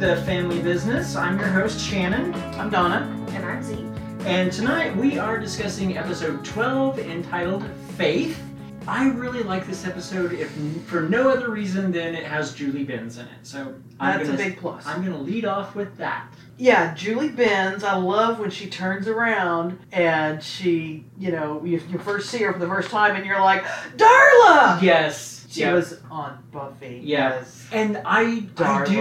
to The Family Business. I'm your host, Shannon. I'm Donna. And I'm Z. And tonight we are discussing episode 12, entitled Faith. I really like this episode, if for no other reason than it has Julie Benz in it. So that's a big plus. I'm going to lead off with that. Yeah, Julie Benz, I love when she turns around and she, you know, you first see her for the first time and you're like, Darla! Yes. She was on Buffy. Yes. And I do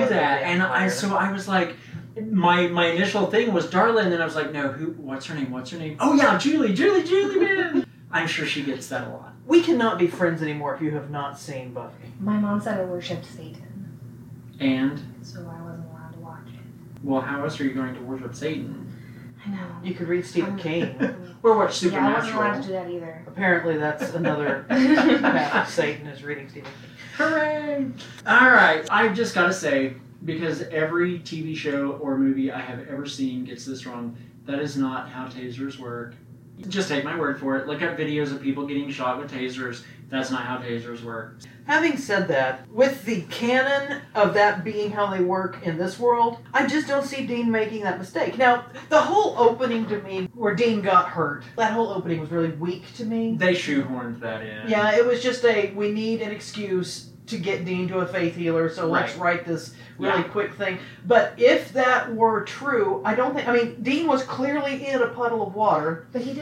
that. And I was like, my initial thing was Darla, and then I was like, no, what's her name? Oh yeah, Julie Benz! I'm sure she gets that a lot. We cannot be friends anymore if you have not seen Buffy. My mom said I worshipped Satan. And? So I wasn't allowed to watch it. Well, how else are you going to worship Satan? I know. You could read Stephen King. Or watch Supernatural. Yeah, I wasn't allowed to do that either. Apparently that's another fact. Satan is reading Stephen King. Hooray! All right, I've just got to say, because every TV show or movie I have ever seen gets this wrong, that is not how tasers work. Just take my word for it. Look up videos of people getting shot with tasers. That's not how tasers work. Having said that, with the canon of that being how they work in this world, I just don't see Dean making that mistake. Now, the whole opening to me where Dean got hurt, that whole opening was really weak to me. They shoehorned that in. Yeah, it was just we need an excuse to get Dean to a faith healer, so let's write this really quick thing. But if that were true, Dean was clearly in a puddle of water. But I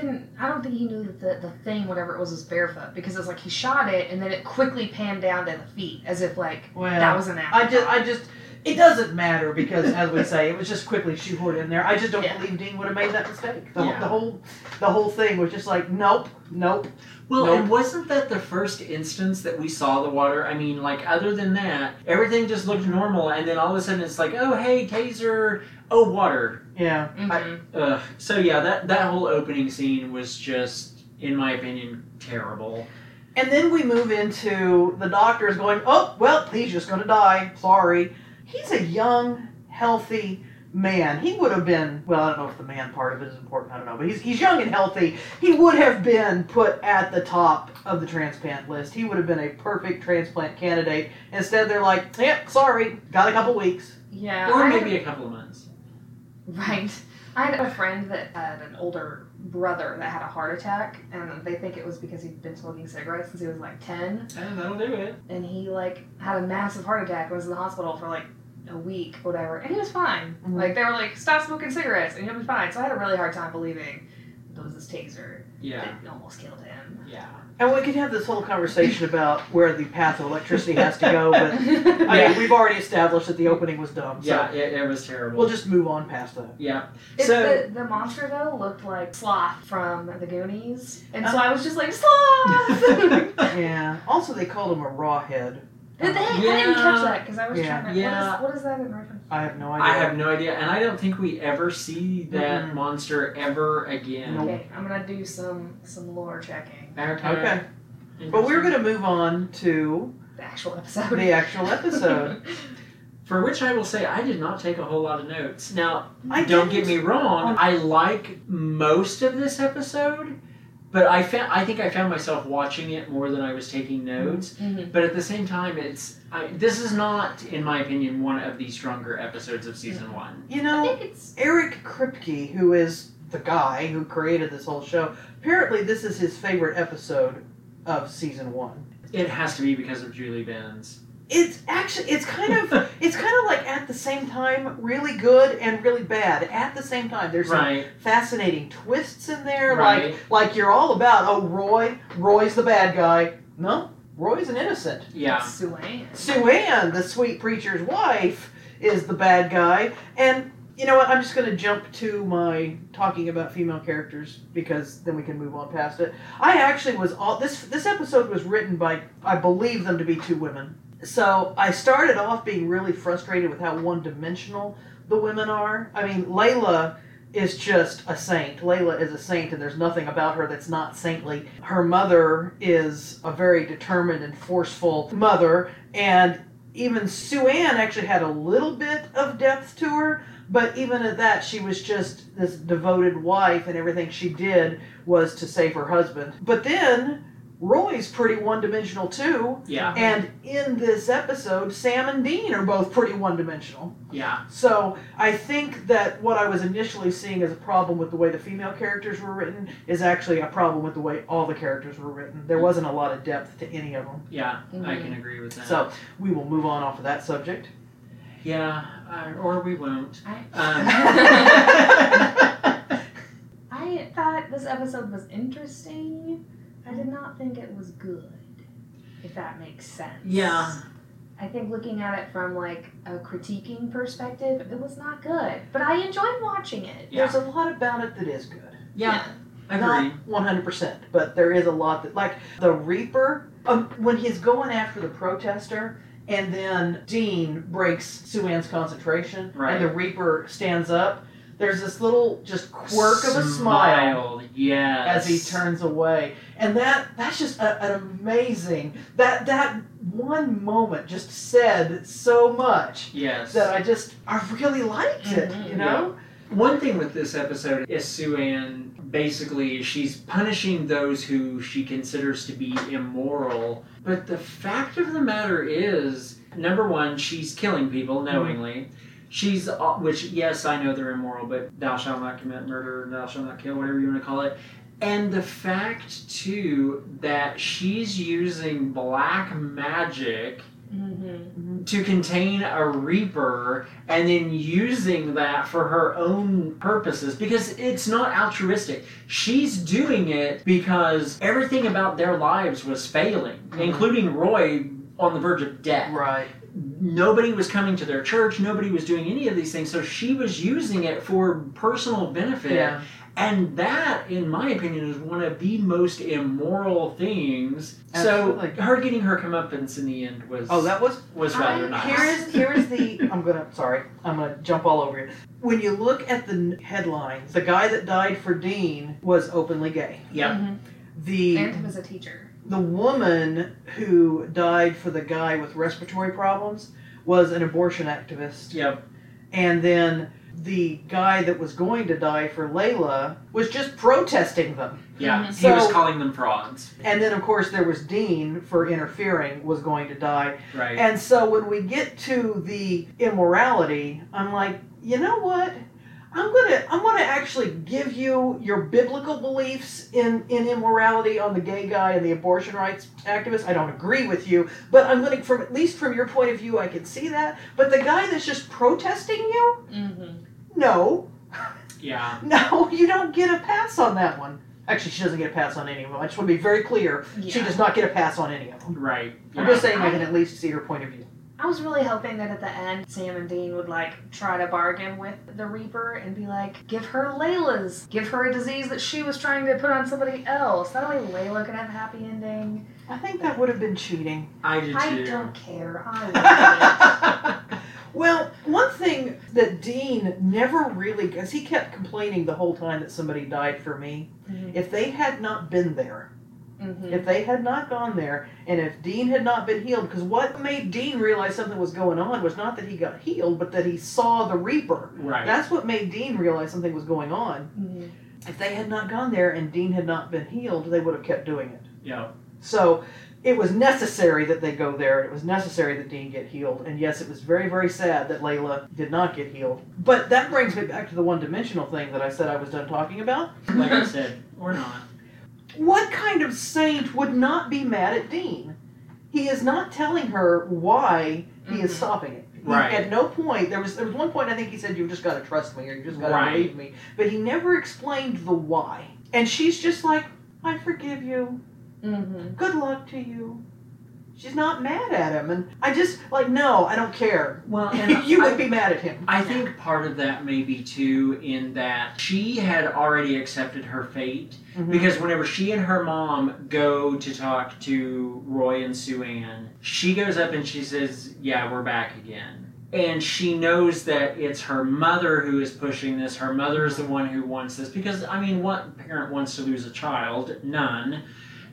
don't think he knew that the thing, whatever it was barefoot, because it's like he shot it, and then it quickly panned down to the feet, as if that was an accident. It doesn't matter because, as we say, it was just quickly shoehorned in there. I just don't believe Dean would have made that mistake. The whole thing was just like, nope. Well, nope. And wasn't that the first instance that we saw the water? I mean, other than that, everything just looked normal, and then all of a sudden it's like, oh, hey, taser, oh, water. Yeah. Mm-hmm. That whole opening scene was just, in my opinion, terrible. And then we move into the doctor's going, oh, well, he's just going to die. Sorry. He's a young, healthy man. He would have been, well, I don't know if the man part of it is important, I don't know, but he's young and healthy. He would have been put at the top of the transplant list. He would have been a perfect transplant candidate. Instead, they're like, yep, sorry, got a couple weeks. Yeah. Or maybe a couple of months. Right. I had a friend that had an older brother that had a heart attack, and they think it was because he'd been smoking cigarettes since he was 10. And that'll do it. And he had a massive heart attack, was in the hospital for a week, whatever, and he was fine. Mm-hmm. They were stop smoking cigarettes, and he'll be fine. So I had a really hard time believing it was this taser that almost killed him. Yeah. And we could have this whole conversation about where the path of electricity has to go, but we've already established that the opening was dumb. So yeah, it was terrible. We'll just move on past that. Yeah. The monster, though, looked like Sloth from the Goonies, and so I was just like, Sloth! Yeah. Also, they called him a Rawhead. Did they? I didn't catch that because I was trying to. Yeah. What is that in reference? I have no idea. And I don't think we ever see that monster ever again. Okay, I'm gonna do some lore checking. Okay. But we're gonna move on to the actual episode. For which I will say I did not take a whole lot of notes. Now, don't get me wrong. I like most of this episode. But I think I found myself watching it more than I was taking notes. Mm-hmm. But at the same time, this is not, in my opinion, one of the stronger episodes of season one. You know, I think it's Eric Kripke, who is the guy who created this whole show. Apparently, this is his favorite episode of season one. It has to be because of Julie Benz. It's kind of like at the same time really good and really bad. At the same time, there's some fascinating twists in there. Right. Like you're all about, oh, Roy's the bad guy. No, Roy's an innocent. Yeah. Sue Ann, the sweet preacher's wife, is the bad guy. And you know what? I'm just going to jump to my talking about female characters because then we can move on past it. I actually was this episode was written by, I believe them to be, two women. So I started off being really frustrated with how one-dimensional the women are. I mean, Layla is just a saint. Layla is a saint, and there's nothing about her that's not saintly. Her mother is a very determined and forceful mother, and even Sue Ann actually had a little bit of depth to her, but even at that, she was just this devoted wife, and everything she did was to save her husband. But then Roy's pretty one-dimensional too. Yeah. And in this episode, Sam and Dean are both pretty one-dimensional. Yeah. So I think that what I was initially seeing as a problem with the way the female characters were written is actually a problem with the way all the characters were written. There wasn't a lot of depth to any of them. Yeah, mm-hmm. I can agree with that. So we will move on off of that subject. Yeah, or we won't. I thought this episode was interesting. I did not think it was good, if that makes sense. Yeah. I think looking at it from, like, a critiquing perspective, it was not good. But I enjoyed watching it. Yeah. There's a lot about it that is good. Yeah. I agree. Not 100%, but there is a lot that, like, the Reaper, when he's going after the protester, and then Dean breaks Sue Ann's concentration, right. And the Reaper stands up, there's this little just quirk of a smile, yes, as he turns away. And that's just an amazing, that one moment just said so much, yes, that I really liked it, mm-hmm, you know? Yeah. One thing with this episode is Sue Ann, basically, she's punishing those who she considers to be immoral. But the fact of the matter is, number one, she's killing people knowingly. Mm-hmm. She's, which, yes, I know they're immoral, but thou shalt not commit murder, thou shalt not kill, whatever you want to call it. And the fact, too, that she's using black magic, mm-hmm, to contain a Reaper and then using that for her own purposes, because it's not altruistic. She's doing it because everything about their lives was failing, mm-hmm, including Roy on the verge of death. Right. Nobody was coming to their church. Nobody was doing any of these things. So she was using it for personal benefit. Yeah. And that, in my opinion, is one of the most immoral things. Absolutely. So her getting her comeuppance in the end was rather nice. Here's the... I'm going to jump all over you. When you look at the headlines, the guy that died for Dean was openly gay. Yep. Mm-hmm. And he was a teacher. The woman who died for the guy with respiratory problems was an abortion activist. Yep. And then the guy that was going to die for Layla was just protesting them. Yeah, mm-hmm. So, he was calling them frauds. And then, of course, there was Dean for interfering, was going to die. Right. And so when we get to the immorality, I'm like, you know what? I'm gonna actually give you your biblical beliefs in immorality on the gay guy and the abortion rights activist. I don't agree with you, but I'm gonna, from at least from your point of view, I can see that. But the guy that's just protesting you, mm-hmm, no, yeah, no, you don't get a pass on that one. Actually, she doesn't get a pass on any of them. I just want to be very clear. Yeah. She does not get a pass on any of them. Right. Yeah. I'm just saying I can at least see her point of view. I was really hoping that at the end, Sam and Dean would, like, try to bargain with the Reaper and be like, give her Layla's. Give her a disease that she was trying to put on somebody else. That way Layla could have a happy ending. I think that would have been cheating. I do, too. I don't care. I love it. Well, one thing that Dean never really... Because he kept complaining the whole time that somebody died for me. Mm-hmm. If they had not been there... Mm-hmm. If they had not gone there, and if Dean had not been healed, because what made Dean realize something was going on was not that he got healed, but that he saw the Reaper. Right. That's what made Dean realize something was going on. Mm-hmm. If they had not gone there and Dean had not been healed, they would have kept doing it. Yeah. So it was necessary that they go there, and it was necessary that Dean get healed. And yes, it was very, very sad that Layla did not get healed. But that brings me back to the one-dimensional thing that I said I was done talking about. Like I said, or not. What kind of saint would not be mad at Dean? He is not telling her why he is stopping it. Right. At no point, there was one point I think he said, you've just got to trust me or you've just got to believe me. But he never explained the why. And she's just like, I forgive you. Mm-hmm. Good luck to you. She's not mad at him. And I just, like, no, I don't care. Well, and you would be mad at him. I think part of that may be, too, in that she had already accepted her fate. Mm-hmm. Because whenever she and her mom go to talk to Roy and Sue Ann, she goes up and she says, yeah, we're back again. And she knows that it's her mother who is pushing this. Her mother is the one who wants this. Because, I mean, what parent wants to lose a child? None.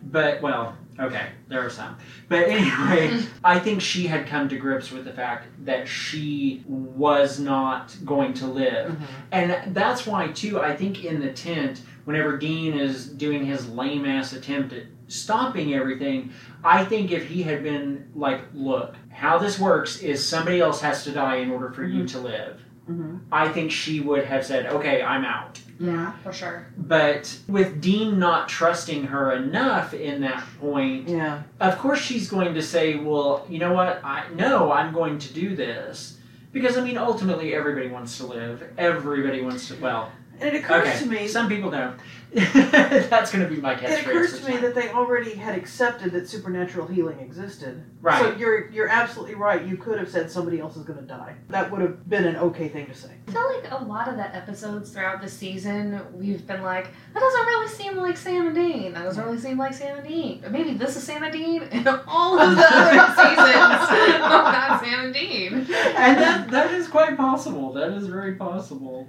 But, well... Okay, there are some. But anyway, I think she had come to grips with the fact that she was not going to live. Mm-hmm. And that's why, too, I think in the tent, whenever Dean is doing his lame-ass attempt at stopping everything. I think if he had been like, look, how this works is somebody else has to die in order for you to live. Mm-hmm. I think she would have said, okay, I'm out. Yeah, for sure. But with Dean not trusting her enough in that point, yeah, of course she's going to say, well, you know what? I'm going to do this. Because, I mean, ultimately everybody wants to live. Everybody wants to, well... And it occurs to me... Some people don't. That's going to be my catchphrase. It occurs to me that they already had accepted that supernatural healing existed. Right. So you're absolutely right. You could have said somebody else is going to die. That would have been an okay thing to say. I feel like a lot of the episodes throughout the season, we've been like, that doesn't really seem like Sam and Dean. That doesn't really seem like Sam and Dean. Maybe this is Sam and Dean. And all of the other seasons are not Sam and Dean. And that is quite possible. That is very possible.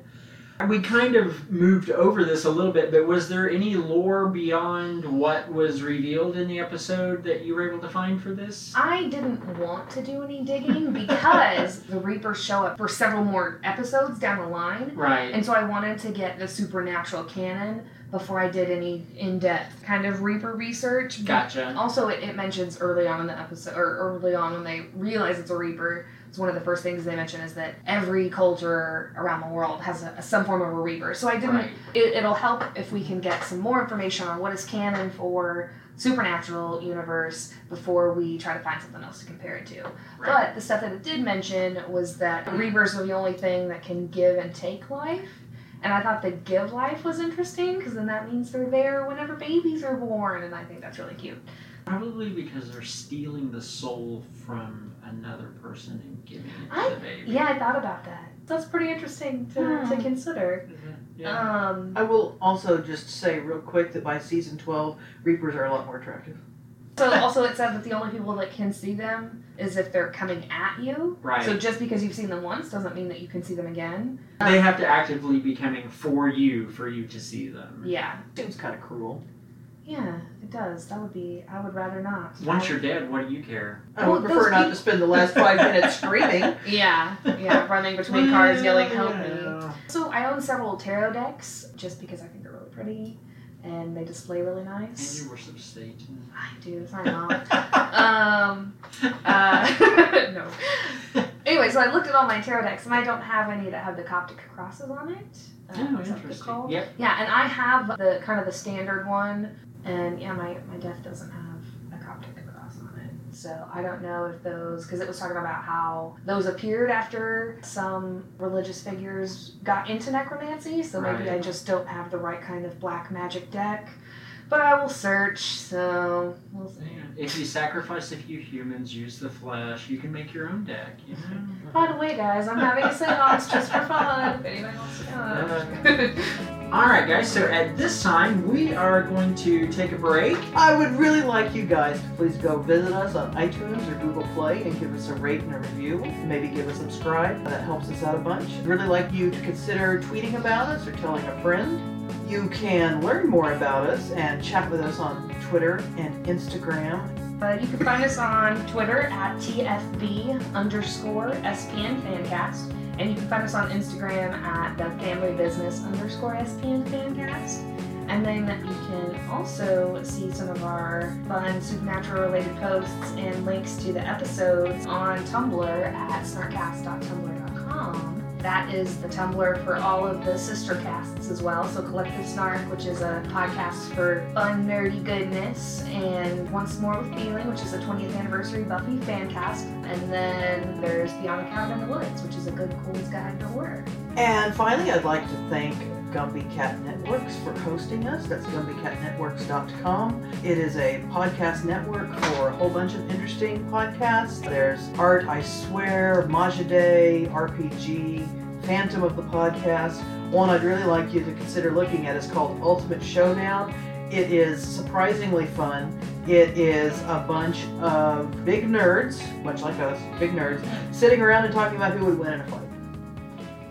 We kind of moved over this a little bit, but was there any lore beyond what was revealed in the episode that you were able to find for this? I didn't want to do any digging because the Reapers show up for several more episodes down the line. Right. And so I wanted to get the supernatural canon before I did any in-depth kind of Reaper research. Gotcha. But also, it mentions early on in the episode, or early on when they realize it's a Reaper, it's one of the first things they mention is that every culture around the world has some form of a Reaper. So I didn't... Right. It'll help if we can get some more information on what is canon for Supernatural universe before we try to find something else to compare it to. Right. But the stuff that it did mention was that Reapers are the only thing that can give and take life. And I thought the give life was interesting because then that means they're there whenever babies are born. And I think that's really cute. Probably because they're stealing the soul from another person and giving it to the baby. Yeah, I thought about that. That's pretty interesting to consider. Mm-hmm. Yeah. I will also just say real quick that by season 12, Reapers are a lot more attractive. So also it said that the only people that can see them is if they're coming at you. Right. So just because you've seen them once doesn't mean that you can see them again. They have to actively be coming for you to see them. Yeah. Seems kind of cruel. Yeah, it does. That would be... I would rather not. Once you're dead, what do you care? I would prefer not to spend the last 5 minutes screaming. Yeah, running between cars, yelling, help me. So I own several tarot decks, just because I think they're really pretty, and they display really nice. And you worship Satan. I do, it's not wrong. No. Anyway, so I looked at all my tarot decks, and I don't have any that have the Coptic crosses on it. Interesting. Yep. Yeah, and I have the kind of the standard one, and yeah, my deck doesn't have a Coptic cross on it, so I don't know if those, because it was talking about how those appeared after some religious figures got into necromancy, so maybe I just don't have the right kind of black magic deck. But I will search, so we'll see. Yeah. If you sacrifice a few humans, use the flesh, you can make your own deck, you know? By the way, guys, I'm having a seance just for fun, if anybody wants to come. All right, guys, so at this time, we are going to take a break. I would really like you guys to please go visit us on iTunes or Google Play and give us a rate and a review. Maybe give us a subscribe. That helps us out a bunch. I'd really like you to consider tweeting about us or telling a friend. You can learn more about us and chat with us on Twitter and Instagram. You can find us on Twitter at @TFB_SPN Fancast. And you can find us on Instagram at TheFamilyBusiness_SPN Fancast. And then you can also see some of our fun Supernatural-related posts and links to the episodes on Tumblr at snarkcast.tumblr.com. That is the Tumblr for all of the sister casts as well. So Collective Snark, which is a podcast for fun, nerdy goodness, and Once More with Feeling, which is a 20th anniversary Buffy fan cast. And then there's Beyond the Cabin in the Woods, which is a good cool's guide to horror. And finally, I'd like to thank Gumby Cat Networks for hosting us. That's GumbyCatNetworks.com. It is a podcast network for a whole bunch of interesting podcasts. There's Art, I Swear, Majide, RPG, Phantom of the Podcast. One I'd really like you to consider looking at is called Ultimate Showdown. It is surprisingly fun. It is a bunch of big nerds, much like us, big nerds, sitting around and talking about who would win in a fight.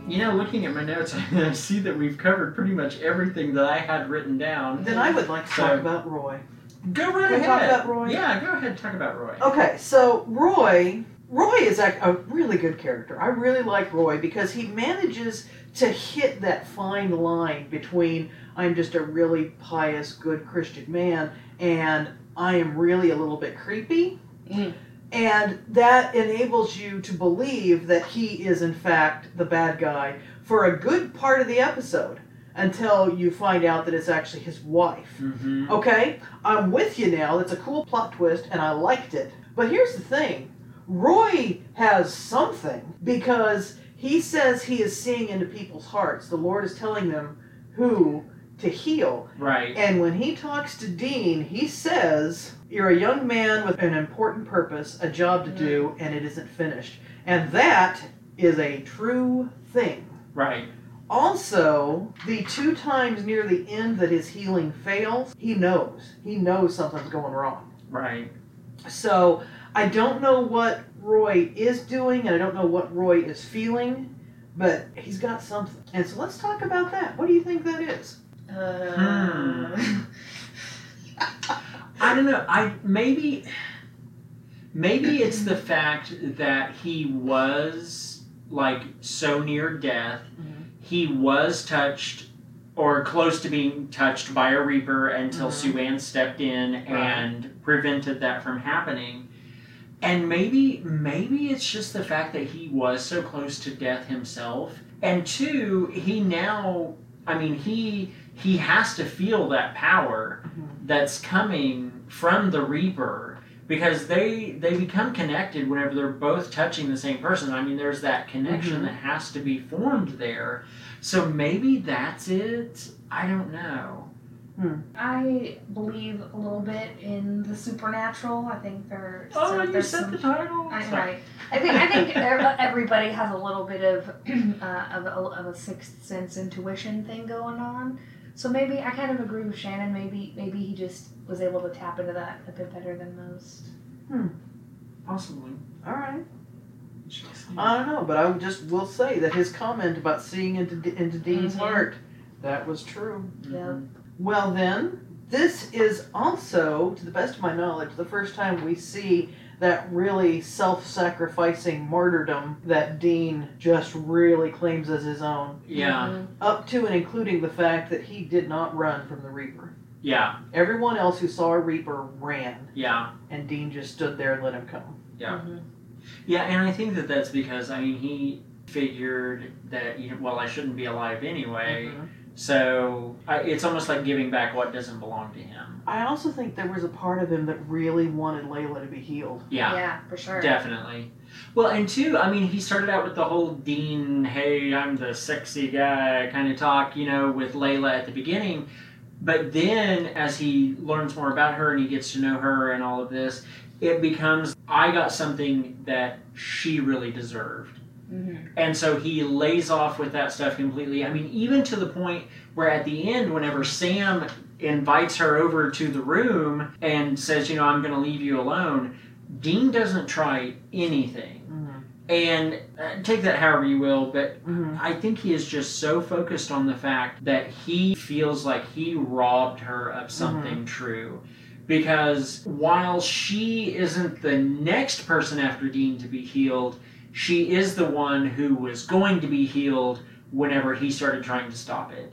You know, looking at my notes, I see that we've covered pretty much everything that I had written down. Then I would like to talk about Roy. Go right ahead. Talk about Roy? Yeah, go ahead and talk about Roy. Okay, so Roy is a really good character. I really like Roy because he manages to hit that fine line between I'm just a really pious, good Christian man and I am really a little bit creepy. Mm. And that enables you to believe that he is, in fact, the bad guy for a good part of the episode until you find out that it's actually his wife. Mm-hmm. Okay? I'm with you now. It's a cool plot twist, and I liked it. But here's the thing. Roy has something because he says he is seeing into people's hearts. The Lord is telling them who to heal. Right. And when he talks to Dean, he says, "You're a young man with an important purpose, a job to do, and it isn't finished." And that is a true thing. Right. Also, the two times near the end that his healing fails, he knows. He knows something's going wrong. Right. So, I don't know what Roy is doing, and I don't know what Roy is feeling, but he's got something. And so let's talk about that. What do you think that is? I don't know. Maybe it's the fact that he was, like, so near death. Mm-hmm. He was touched or close to being touched by a Reaper until Sue Ann stepped in and prevented that from happening. And maybe it's just the fact that he was so close to death himself. And two, he now, I mean, he has to feel that power that's coming from the Reaper because they become connected whenever they're both touching the same person. I mean, there's that connection that has to be formed there. So maybe that's it. I don't know. I believe a little bit in the supernatural. I think there's... Oh, you said the title. Right. I think everybody has a little bit of a sixth sense intuition thing going on. So maybe I kind of agree with Shannon. Maybe he just was able to tap into that a bit better than most. Possibly. All right. I don't know, but I just will say that his comment about seeing into Dean's heart, that was true. Yeah. Well then, this is also, to the best of my knowledge, the first time we see that really self-sacrificing martyrdom that Dean just really claims as his own. Yeah. Up to and including the fact that he did not run from the Reaper. Yeah. Everyone else who saw a Reaper ran. Yeah. And Dean just stood there and let him come. Yeah. Yeah, and I think that that's because, I mean, he figured that, well, I shouldn't be alive anyway. So it's almost like giving back what doesn't belong to him. I also think there was a part of him that really wanted Layla to be healed. Yeah. Yeah, for sure. Definitely. Well, and two, I mean, he started out with the whole Dean, hey, I'm the sexy guy kind of talk, with Layla at the beginning. But then as he learns more about her and he gets to know her and all of this, it becomes, I got something that she really deserved. And so he lays off with that stuff completely. I mean, even to the point where at the end, whenever Sam invites her over to the room and says, I'm going to leave you alone, Dean doesn't try anything. And take that however you will, but I think he is just so focused on the fact that he feels like he robbed her of something true. Because while she isn't the next person after Dean to be healed, she is the one who was going to be healed whenever he started trying to stop it.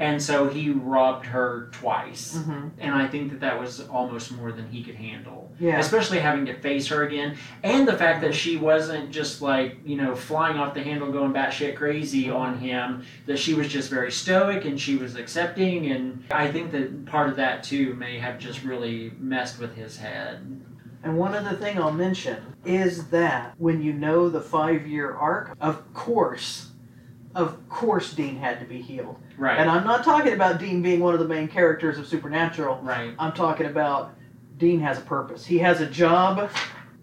And so he robbed her twice. And I think that was almost more than he could handle. Yeah. Especially having to face her again. And the fact that she wasn't just like, flying off the handle going batshit crazy on him. That she was just very stoic and she was accepting. And I think that part of that too may have just really messed with his head. And one other thing I'll mention is that when you know the 5-year arc, of course Dean had to be healed. Right. And I'm not talking about Dean being one of the main characters of Supernatural. Right. I'm talking about Dean has a purpose. He has a job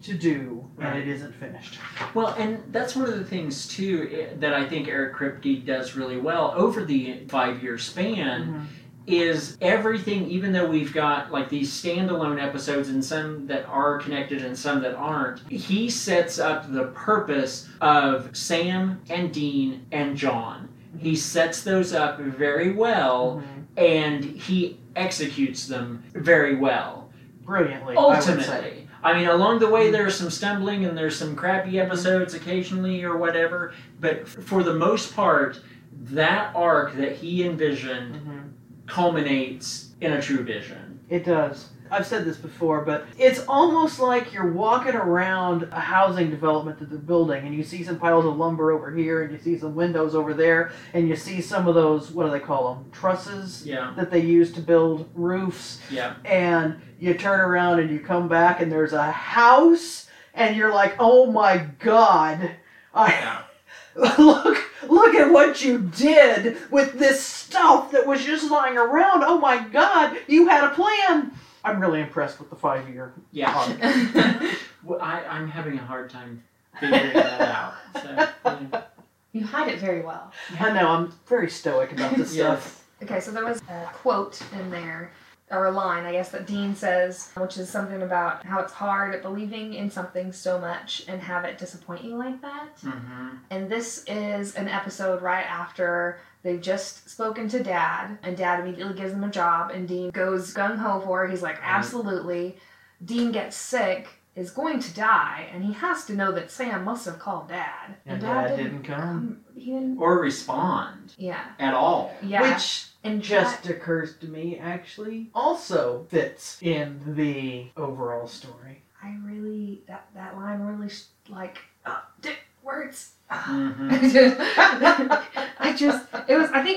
to do, and it isn't finished. Well, and that's one of the things, too, that I think Eric Kripke does really well over the 5-year span. Is everything, even though we've got like these standalone episodes and some that are connected and some that aren't, he sets up the purpose of Sam and Dean and John. He sets those up very well and he executes them very well. Brilliantly, ultimately. I mean, along the way, there's some stumbling and there's some crappy episodes occasionally or whatever, but for the most part, that arc that he envisioned culminates in a true vision. It does. I've said this before, but it's almost like you're walking around a housing development that they're building, and you see some piles of lumber over here, and you see some windows over there, and you see some of those, what do they call them, trusses that they use to build roofs, and you turn around and you come back, and there's a house, and you're like, oh my God, Look at what you did with this stuff that was just lying around. Oh my God, you had a plan. I'm really impressed with the 5-year. Yeah. Well, I'm having a hard time figuring that out. So, yeah. You hide it very well. I know, I'm very stoic about this stuff. Okay, so there was a quote in there, or a line, I guess, that Dean says, which is something about how it's hard at believing in something so much and have it disappoint you like that. Mm-hmm. And this is an episode right after they've just spoken to Dad, and Dad immediately gives him a job, and Dean goes gung-ho for it. He's like, absolutely. Dean gets sick, is going to die, and he has to know that Sam must have called Dad. And Dad didn't come. He didn't... Or respond. Yeah. At all. Yeah. Which... And just occurs to me, actually, also fits in the overall story. That line really, words. Mm-hmm.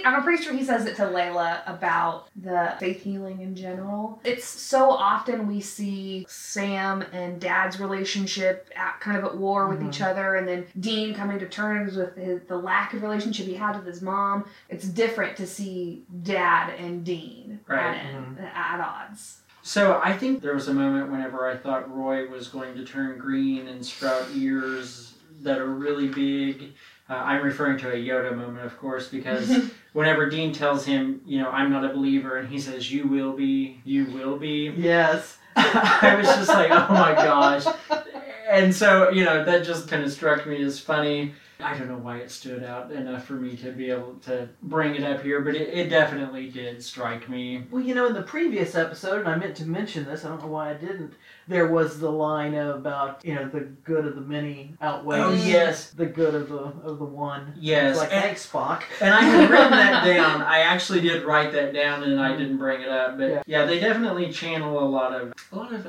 I'm pretty sure he says it to Layla about the faith healing in general. It's so often we see Sam and Dad's relationship kind of at war with each other, and then Dean coming to terms with the lack of relationship he had with his mom. It's different to see Dad and Dean at odds. So I think there was a moment whenever I thought Roy was going to turn green and sprout ears that are really big. I'm referring to a Yoda moment, of course, because whenever Dean tells him, I'm not a believer, and he says, you will be. Yes. I was just like, oh my gosh. And so, that just kind of struck me as funny. I don't know why it stood out enough for me to be able to bring it up here, but it definitely did strike me. Well, in the previous episode, and I meant to mention this, I don't know why I didn't, there was the line about, the good of the many outweighs the good of the one. Yes. It's like, thanks, Spock. And I had written that down. I actually did write that down, and I didn't bring it up. But yeah they definitely channel a lot of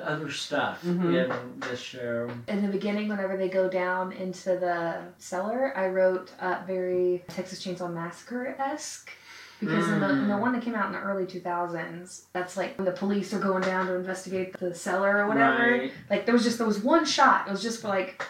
other stuff in this show. In the beginning, whenever they go down into the cellar, I wrote very Texas Chainsaw Massacre-esque, because in the one that came out in the early 2000s, that's like when the police are going down to investigate the cellar or whatever. Right. Like there was one shot. It was just for like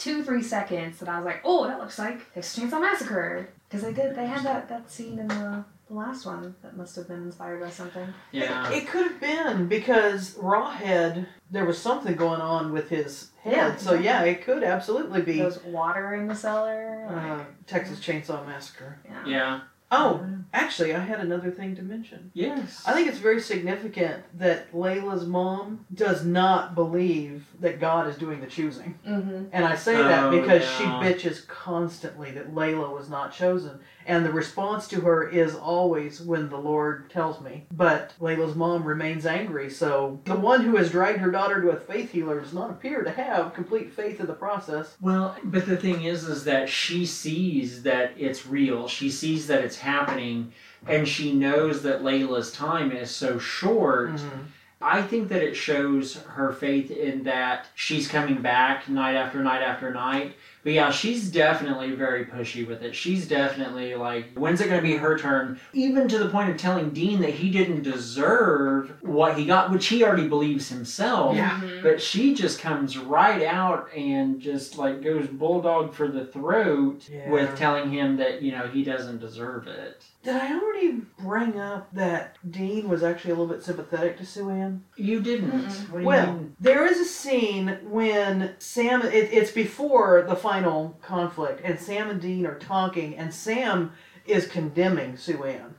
2-3 seconds that I was like, oh, that looks like Texas Chainsaw Massacre, because they had that scene in the last one that must have been inspired by something. Yeah, it could have been, because Rawhead, there was something going on with his head, so it could absolutely be. There was water in the cellar. Texas Chainsaw Massacre. Yeah. Oh, actually, I had another thing to mention. Yes. I think it's very significant that Layla's mom does not believe that God is doing the choosing. Mm-hmm. And I say that because she bitches constantly that Layla was not chosen. And the response to her is always, when the Lord tells me. But Layla's mom remains angry, so the one who has dragged her daughter to a faith healer does not appear to have complete faith in the process. Well, but the thing is that she sees that it's real. She sees that it's happening, and she knows that Layla's time is so short. Mm-hmm. I think that it shows her faith in that she's coming back night after night after night. But yeah, she's definitely very pushy with it. She's definitely like, when's it going to be her turn? Even to the point of telling Dean that he didn't deserve what he got, which he already believes himself. Yeah. Mm-hmm. But she just comes right out and just like goes bulldog for the throat with telling him that, he doesn't deserve it. Did I already bring up that Dean was actually a little bit sympathetic to Sue Ann? You didn't. Mm-hmm. What do you mean? There is a scene when Sam, it's before the final conflict, and Sam and Dean are talking, and Sam is condemning Sue Ann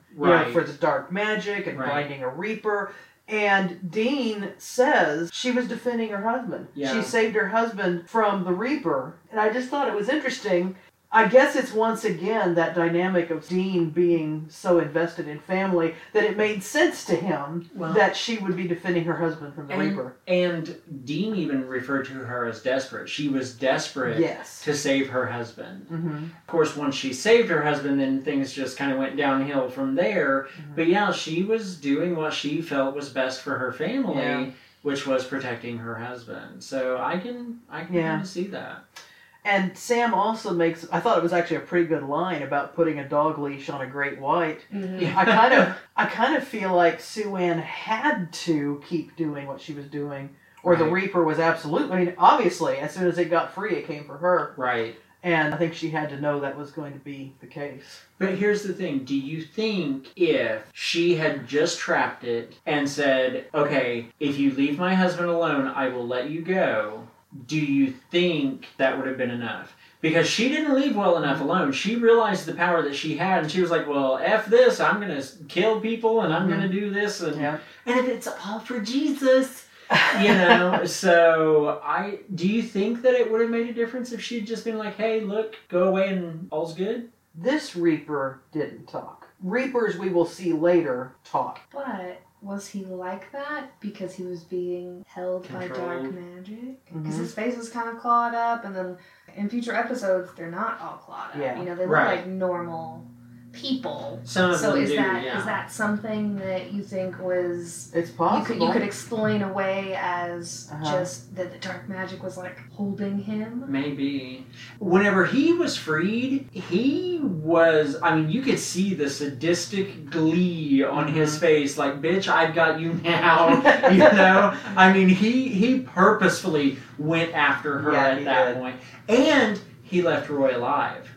for the dark magic and binding a Reaper, and Dean says she was defending her husband. Yeah. She saved her husband from the Reaper, and I just thought it was interesting. I guess it's once again that dynamic of Dean being so invested in family that it made sense to him that she would be defending her husband from the Reaper. And Dean even referred to her as desperate. She was desperate to save her husband. Mm-hmm. Of course, once she saved her husband, then things just kind of went downhill from there. Mm-hmm. But yeah, she was doing what she felt was best for her family, which was protecting her husband. So I can kind of see that. And Sam also makes, I thought it was actually a pretty good line about putting a dog leash on a great white. Mm-hmm. Yeah. I kind of feel like Sue Ann had to keep doing what she was doing, or the Reaper was absolutely, I mean, obviously, as soon as it got free, it came for her. Right. And I think she had to know that was going to be the case. But here's the thing. Do you think if she had just trapped it and said, okay, if you leave my husband alone, I will let you go, do you think that would have been enough? Because she didn't leave well enough alone. She realized the power that she had, and she was like, well, F this. I'm going to kill people, and I'm going to do this. And it's all for Jesus, you know. So do you think that it would have made a difference if she had just been like, hey, look, go away and all's good? This Reaper didn't talk. Reapers we will see later talk. But was he like that because he was being held by dark magic? Because his face was kind of clawed up, and then in future episodes, they're not all clawed up. Yeah. You know, they look like normal people. Is that something that you think was... It's possible. You could explain away as just that the dark magic was like holding him? Maybe. Whenever he was freed, he was... I mean, you could see the sadistic glee on his face. Like, bitch, I've got you now. You know? I mean, he purposefully went after her at that point. And he left Roy alive.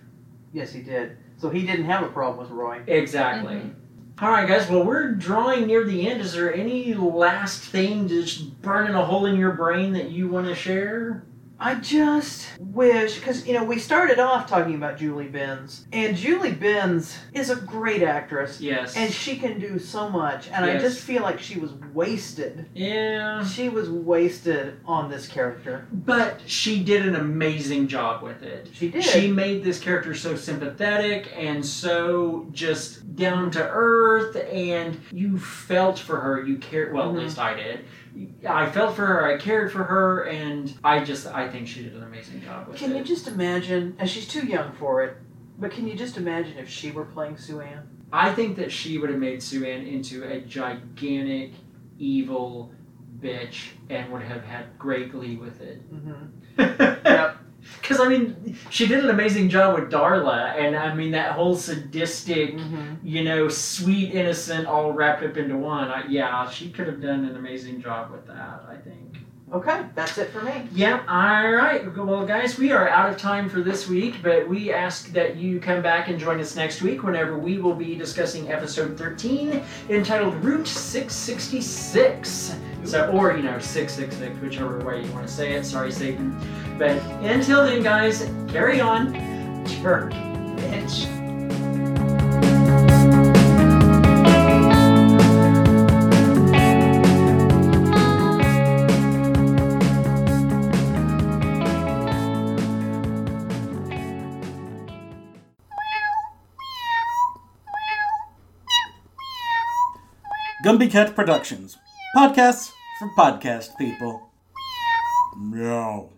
Yes, he did. So he didn't have a problem with Roy. Exactly. Mm-hmm. All right, guys. Well, we're drawing near the end. Is there any last thing just burning a hole in your brain that you want to share? I just wish, because, you know, we started off talking about Julie Benz. And Julie Benz is a great actress. Yes. And she can do so much. And I just feel like she was wasted. Yeah. She was wasted on this character. But she did an amazing job with it. She did. She made this character so sympathetic and so just down to earth. And you felt for her. You cared. Well, at least I did. I felt for her, I cared for her, and I think she did an amazing job with it. Can you just imagine, and she's too young for it, but can you just imagine if she were playing Sue Ann? I think that she would have made Sue Ann into a gigantic, evil bitch and would have had great glee with it. Mm-hmm. Yep. Because, I mean, she did an amazing job with Darla, and, I mean, that whole sadistic, you know, sweet, innocent, all wrapped up into one. She could have done an amazing job with that, I think. Okay, that's it for me. Yeah, all right. Well, guys, we are out of time for this week, but we ask that you come back and join us next week whenever we will be discussing episode 13, entitled Route 666. So, or, you know, 666, whichever way you want to say it. Sorry, Satan. But until then, guys, carry on. Jerk. Bitch. Gumby Cat Productions. Podcasts for podcast people. Meow.